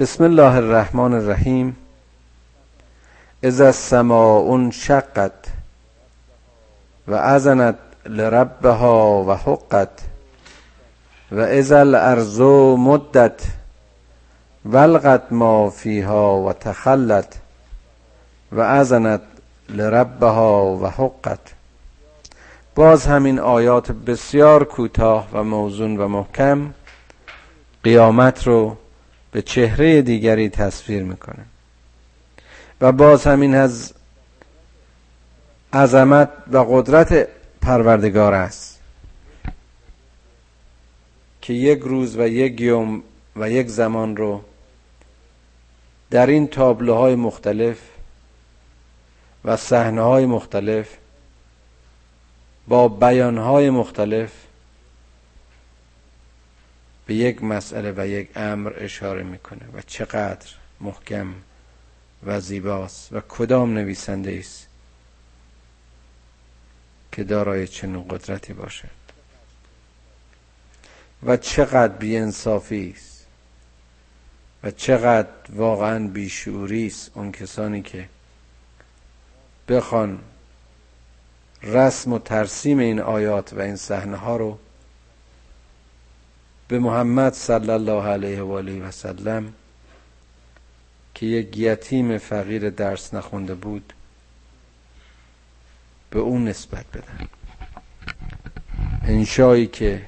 بسم الله الرحمن الرحیم. اذا السماء انشقت و اذنت لربها و حقت و اذا الارض مدت ولقت ما فیها و تخلت و اذنت لربها و حقت. باز همین آیات بسیار کوتاه و موزون و محکم قیامت رو به چهره دیگری تصویر میکنه و باز همین از عظمت و قدرت پروردگار است که یک روز و یک یوم و یک زمان رو در این تابلوهای مختلف و صحنه‌های مختلف با بیانهای مختلف به یک مسئله و یک امر اشاره میکنه و چقدر محکم و زیباست و کدام نویسنده است که دارای چنین قدرتی باشد و چقدر بی‌انصافی است و چقدر واقعا بیشعوری است اون کسانی که بخوان رسم و ترسیم این آیات و این صحنه ها رو به محمد صلی الله علیه و آله و سلم که یک یتیم فقیر درس نخونده بود به اون نسبت بدن. انشایی که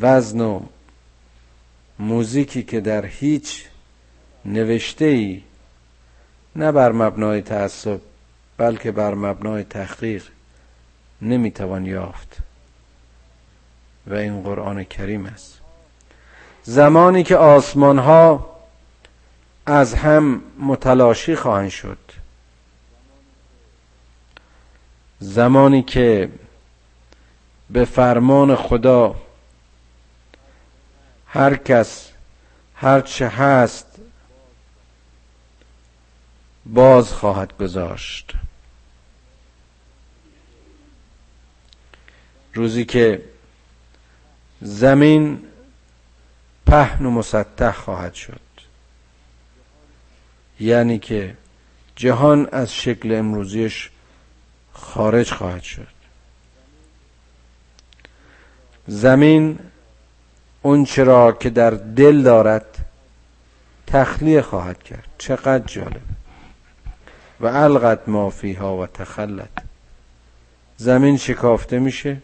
وزن و موزیکی که در هیچ نوشته‌ای نه بر مبنای تعصب بلکه بر مبنای تحقیق نمیتوان یافت و این قرآن کریم است. زمانی که آسمان ها از هم متلاشی خواهند شد، زمانی که به فرمان خدا هر کس هر چه هست باز خواهد گذاشت، روزی که زمین پهن و مسطح خواهد شد، یعنی که جهان از شکل امروزیش خارج خواهد شد. زمین اون چرا که در دل دارد تخلیه خواهد کرد. چقدر جالب. و القت ما فیها و تخلت. زمین شکافته میشه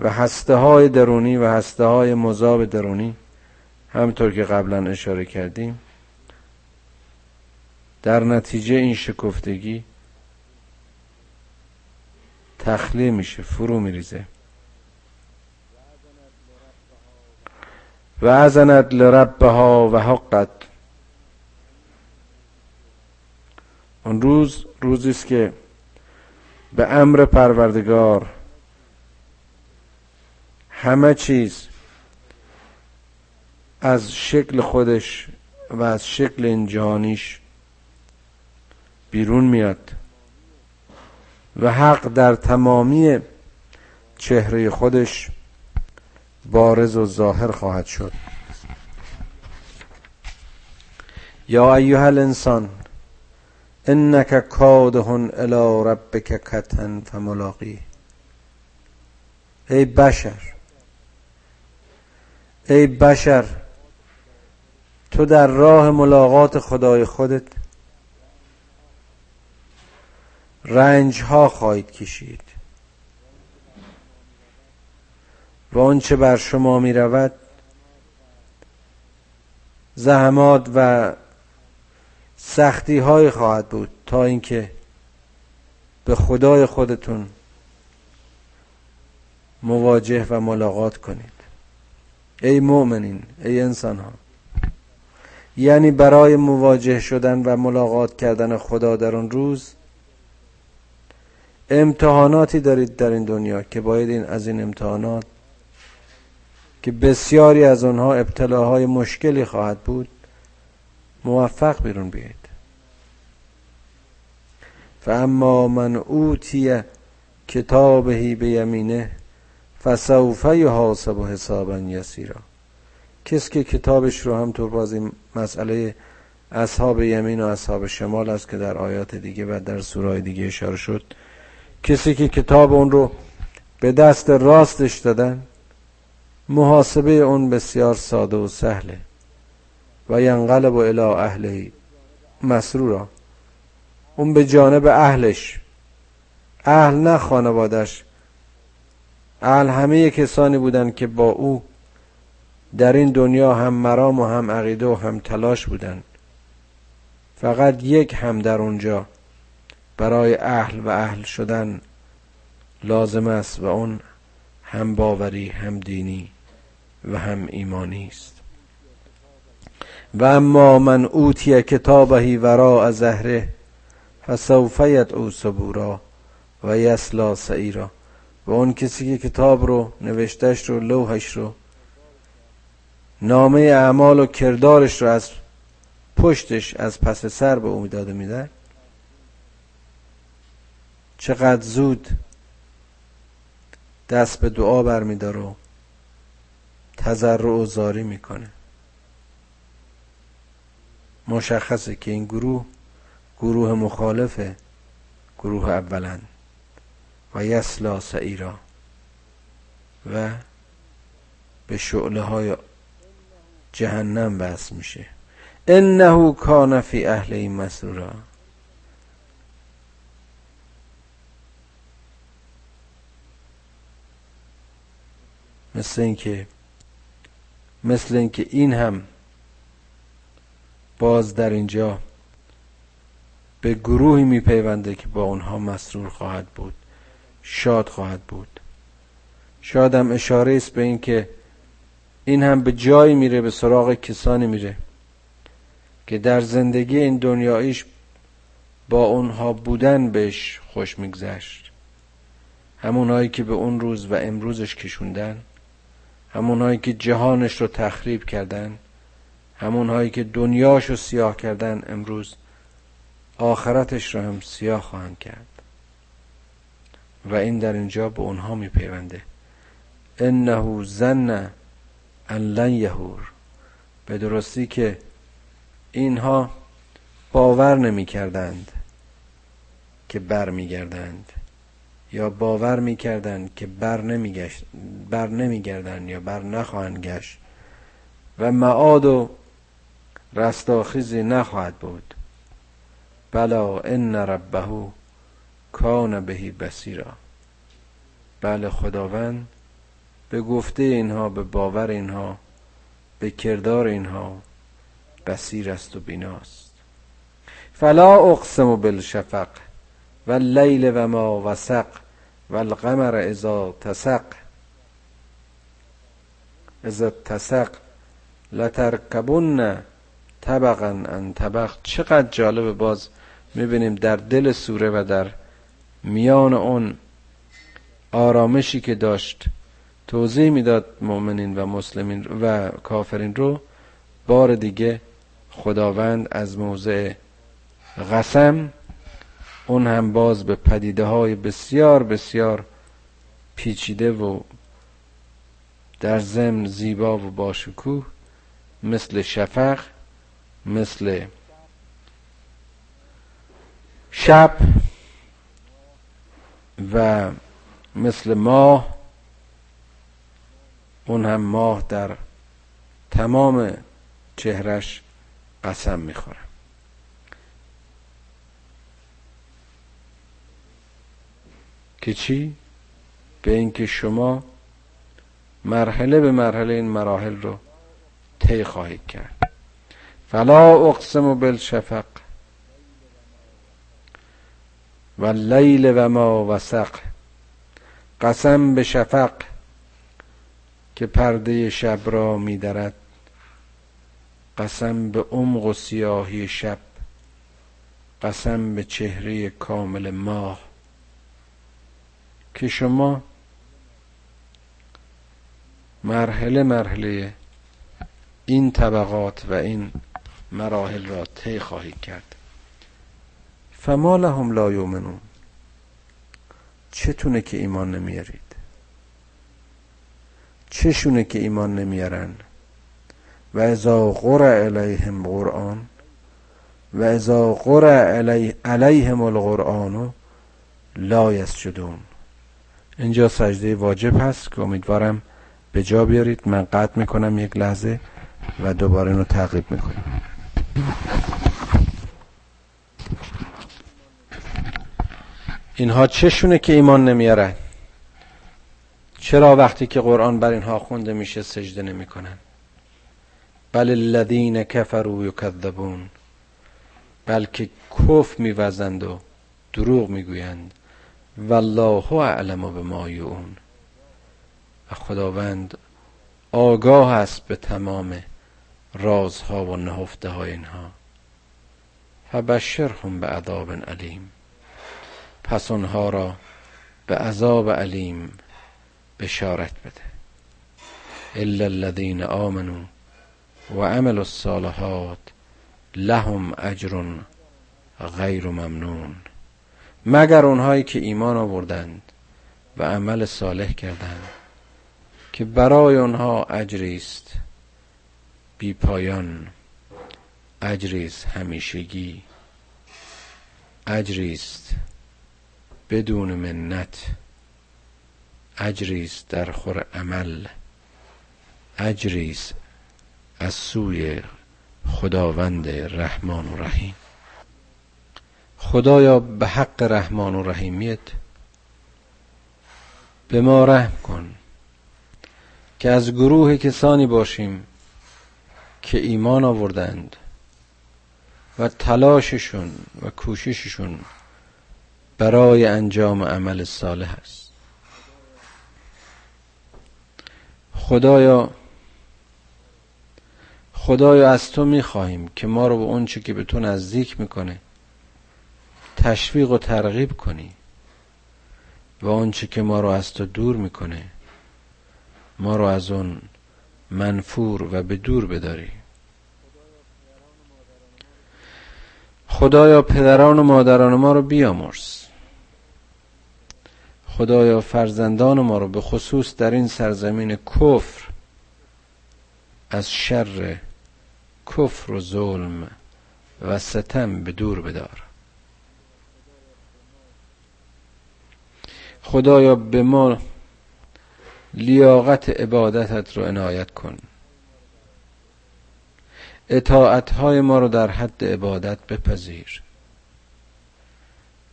و هسته های درونی و هسته های مذاب درونی همطور که قبلا اشاره کردیم در نتیجه این شکفتگی تخلیه میشه، فرو میریزه. و اذنت لربها و حقت. اون روز روزی است که به امر پروردگار همه چیز از شکل خودش و از شکل این جهانیش بیرون میاد و حق در تمامی چهره خودش بارز و ظاهر خواهد شد. یا ایها الانسان انک کادح الی ربک کدحا فملاقیه. ای بشر، ای بشر، تو در راه ملاقات خدای خودت رنج ها خواهید کشید و آنچه بر شما می رود زحمات و سختی های خواهد بود تا اینکه به خدای خودتون مواجه و ملاقات کنید. ای مؤمنین، ای انسان ها، یعنی برای مواجه شدن و ملاقات کردن خدا در اون روز امتحاناتی دارید در این دنیا که باید از این امتحانات که بسیاری از اونها ابتلاهای مشکلی خواهد بود موفق بیرون بیاید. فاما من اوتی کتابه بیمینه فسوف یحاسب حسابا یسیرا. کسی که کتابش رو هم طور باز این مسئله اصحاب یمین و اصحاب شمال است که در آیات دیگه و در سورهای دیگه اشاره شد، کسی که کتاب اون رو به دست راستش دادن محاسبه اون بسیار ساده و سهله و ینقلب الی اهله مسرورا، اون به جانب اهلش، اهل نه خانوادش، اهل همه کسانی بودن که با او در این دنیا هم مرام و هم عقیده و هم تلاش بودن، فقط یک هم در اونجا برای اهل و اهل شدن لازم است و اون هم باوری، هم دینی و هم ایمانی است. و اما من اوتی کتابهی وراء ظهره فسوف یدعو ثبورا و یسلی سعیرا، و اون کسی که کتاب رو، نوشتش رو، لوحش رو، نامه اعمال و کردارش رو از پشتش، از پس سر به او داده میده، چقدر زود دست به دعا برمیداره و تضرع و زاری میکنه. مشخصه که این گروه مخالفه، گروه اولن و یسلا سعیرا و به شعله های جهنم بس میشه. انه کان فی اهله مسرورا، مثل اینکه این هم باز در اینجا به گروهی میپیونده که با اونها مسرور خواهد بود، شاد خواهد بود. شاید هم اشاره است به این که این هم به جایی میره، به سراغ کسانی میره که در زندگی این دنیایش با اونها بودن بهش خوش میگذشت، همونهایی که به اون روز و امروزش کشوندن، همونهایی که جهانش رو تخریب کردن، همونهایی که دنیاش رو سیاه کردن، امروز آخرتش رو هم سیاه خواهند کرد و این در اینجا به اونها میپیونده. انه ظن ان لن یحور، به درستی که اینها باور نمی‌کردند که بر می‌گردند، یا باور می‌کردند که بر نمی‌گردند یا بر نخواهند گشت و معاد و رستاخیزی نخواهد بود. بلا ان ربه کان به بصیرا، بله خداوند به گفته اینها، به باور اینها، به کردار اینها بصیر است و بیناست. فلا اقسم بالشفق واللیل وما وسق والقمر اذا تسق لترکبن طبقا عن طبق. چقدر جالبه، باز میبینیم در دل سوره و در میان اون آرامشی که داشت توضیح میداد مؤمنین و مسلمین و کافرین رو، بار دیگه خداوند از موضع قسم اون هم باز به پدیده های بسیار بسیار پیچیده و در ضمن زیبا و باشکوه مثل شفق، مثل شب و مثل ماه، اون هم ماه در تمام چهرش قسم میخوره. که چی؟ به اینکه شما مرحله به مرحله این مراحل رو طی خواهید کرد. فلا اقسم بالشفق واللیل وما وسق، قسم به شفق که پرده شب را می‌درد، قسم به عمق و سیاهی شب، قسم به چهره کامل ماه که شما مرحله مرحله این طبقات و این مراحل را طی خواهید کرد. فما لهم لا یؤمنون، چتونه که ایمان نمیارید، چشونه که ایمان نمیارن و اذا قرئ علیهم قرآن و اذا قرئ علیهم القرآن لا یسجدون. اینجا سجده واجب هست که امیدوارم به جا بیارید. من قطع میکنم یک لحظه و دوباره اینو تعقیب میکنیم. اینها چشونه که ایمان نمیارن؟ چرا وقتی که قرآن بر اینها خونده میشه سجده نمی کنن؟ بل الذین کفروا یکذبون، بلکه کفر میوزند و دروغ میگویند. والله اعلم بما یوعون، و خداوند آگاه است به تمام رازها و نهفته های اینها. فبشرهم بعذاب علیم، پس اونها را به عذاب علیم بشارت بده. الا الذین آمنوا و عملوا الصالحات لهم اجر غیر ممنون، مگر اونهایی که ایمان آوردند و عمل صالح کردند که برای اونها اجری است بی پایان، اجری است همیشگی، اجری است بدون منت، اجری است در خور عمل، اجری است از سوی خداوند رحمان و رحیم. خدایا به حق رحمان و رحیمیت به ما رحم کن که از گروه کسانی باشیم که ایمان آوردند و تلاششون و کوشششون برای انجام عمل صالح است. خدایا از تو میخواهیم که ما رو به اون چه که به تو نزدیک میکنه تشویق و ترغیب کنی، و اون چه که ما رو از تو دور میکنه ما رو از اون منفور و به دور بداری. خدایا پدران و مادران ما رو بیامرز. خدایا فرزندان ما رو به خصوص در این سرزمین کفر از شر کفر و ظلم و ستم به دور بدار. خدایا به ما لیاقت عبادتت رو عنایت کن، اطاعتهای ما رو در حد عبادت بپذیر.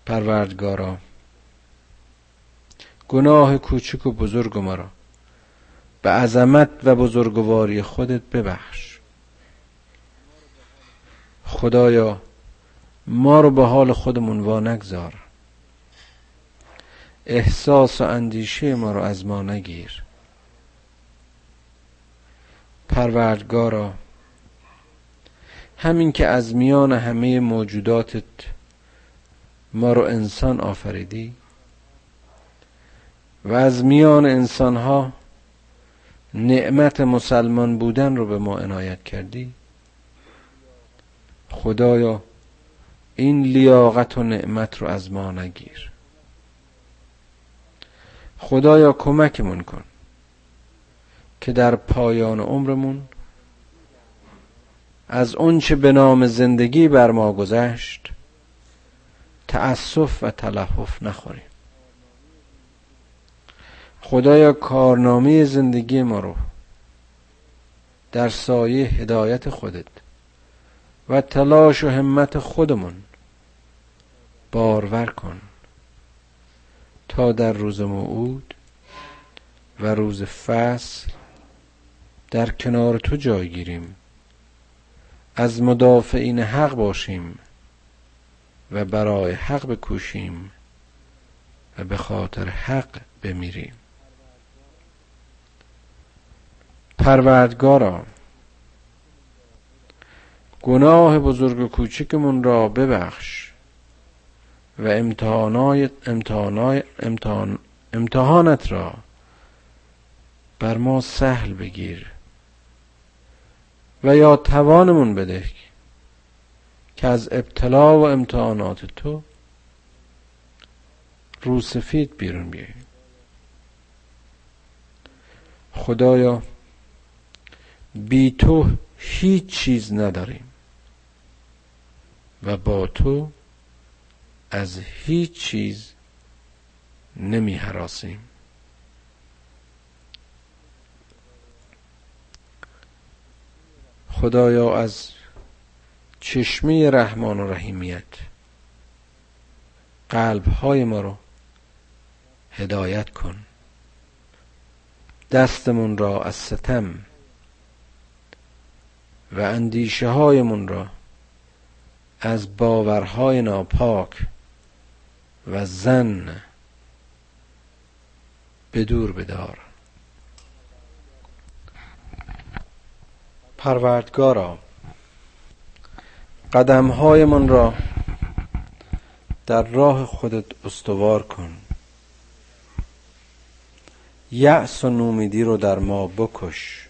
پروردگارا گناه کوچک و بزرگ ما را به عظمت و بزرگواری خودت ببخش. خدایا ما رو به حال خودمون وا نگذار، احساس و اندیشه ما رو از ما نگیر. پروردگارا همین که از میان همه موجوداتت ما رو انسان آفریدی و از میان انسانها نعمت مسلمان بودن رو به ما عنایت کردی، خدایا این لیاقت و نعمت رو از ما نگیر. خدایا کمکمون کن که در پایان عمرمون از اون چه به نام زندگی بر ما گذشت تأسف و تلهف نخوریم. خدایا کارنامه زندگی ما رو در سایه هدایت خودت و تلاش و همت خودمون بارور کن تا در روز موعود و روز فصل در کنار تو جای گیریم، از مدافعین حق باشیم و برای حق بکوشیم و به خاطر حق بمیریم. پروردگارا گناه بزرگ و کوچکمون را ببخش و امتحانت را بر ما سهل بگیر و یا توانمون بده که از ابتلا و امتحانات تو روسفید بیرون بیاییم. خدایا بی تو هیچ چیز نداریم و با تو از هیچ چیز نمی هراسیم. خدایا از چشمه رحمان و رحیمیت قلب‌های ما رو هدایت کن، دستمون را از ستم و اندیشه هایمون را از باورهای ناپاک و زن به دور بدار. پروردگارا قدم‌هایمان را در راه خودت استوار کن، یأس و نومیدی رو در ما بکش.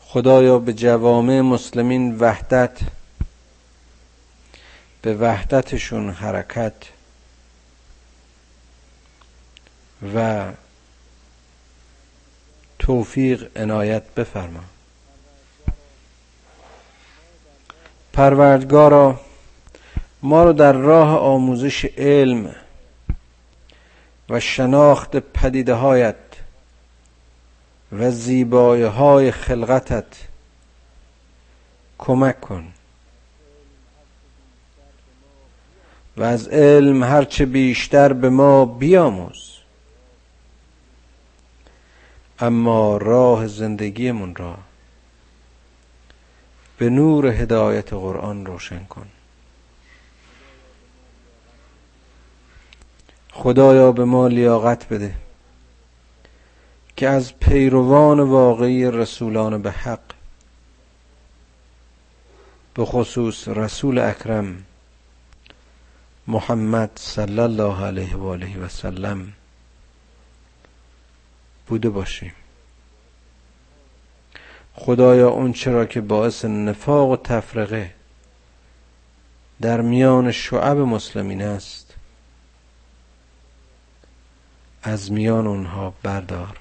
خدایا به جوامع مسلمین وحدت، به وحدتشون حرکت و توفیق عنایت بفرما. پروردگارا ما رو در راه آموزش علم و شناخت پدیده‌هایت و زیبایی‌های خلقتت کمک کن و از علم هرچه بیشتر به ما بیاموز، اما راه زندگیمون را به نور هدایت قرآن روشن کن. خدایا به ما لیاقت بده که از پیروان واقعی رسولان به حق، به خصوص رسول اکرم محمد صلی الله علیه و آله و سلم بوده باشیم. خدایا اون چرا که باعث نفاق و تفرقه در میان شعب مسلمین است از میان اونها بردار.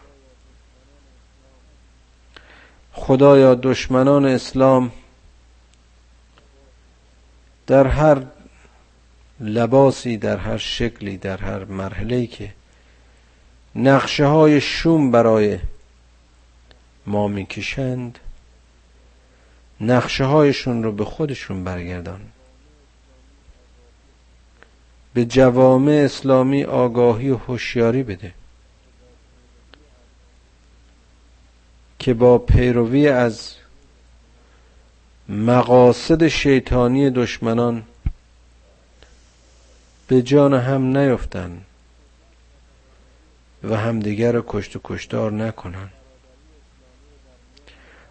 خدایا دشمنان اسلام در هر لباسی، در هر شکلی، در هر مرحله‌ای که نقشه های شوم برای ما میکشند، نقشه هایشون رو به خودشون برگردان. به جوامع اسلامی آگاهی و هوشیاری بده که با پیروی از مقاصد شیطانی دشمنان به جان هم نیفتند و همدیگر را کشت و کشتار نکنند.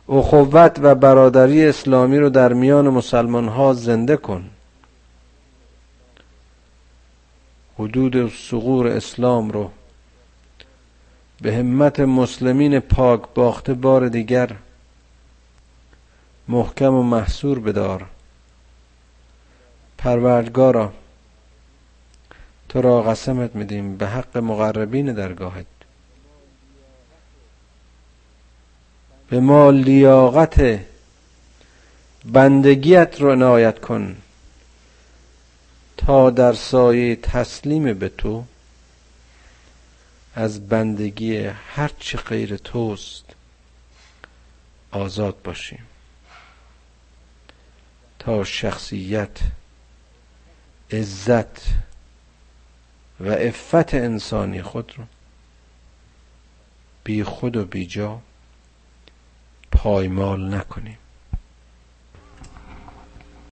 اخوت و برادری اسلامی رو در میان مسلمان ها زنده کن. حدود ثغور اسلام رو به همت مسلمین پاک باخته بار دیگر محکم و محصور بدار. پروردگارا تو را قسمت میدیم به حق مقربین درگاهت، به ما لیاقت بندگیت رو عنایت کن تا در سایه تسلیم به تو از بندگی هر چی غیر توست آزاد باشیم، تا شخصیت، عزت و عفت انسانی خود رو بی خود و بی جا پایمال نکنیم.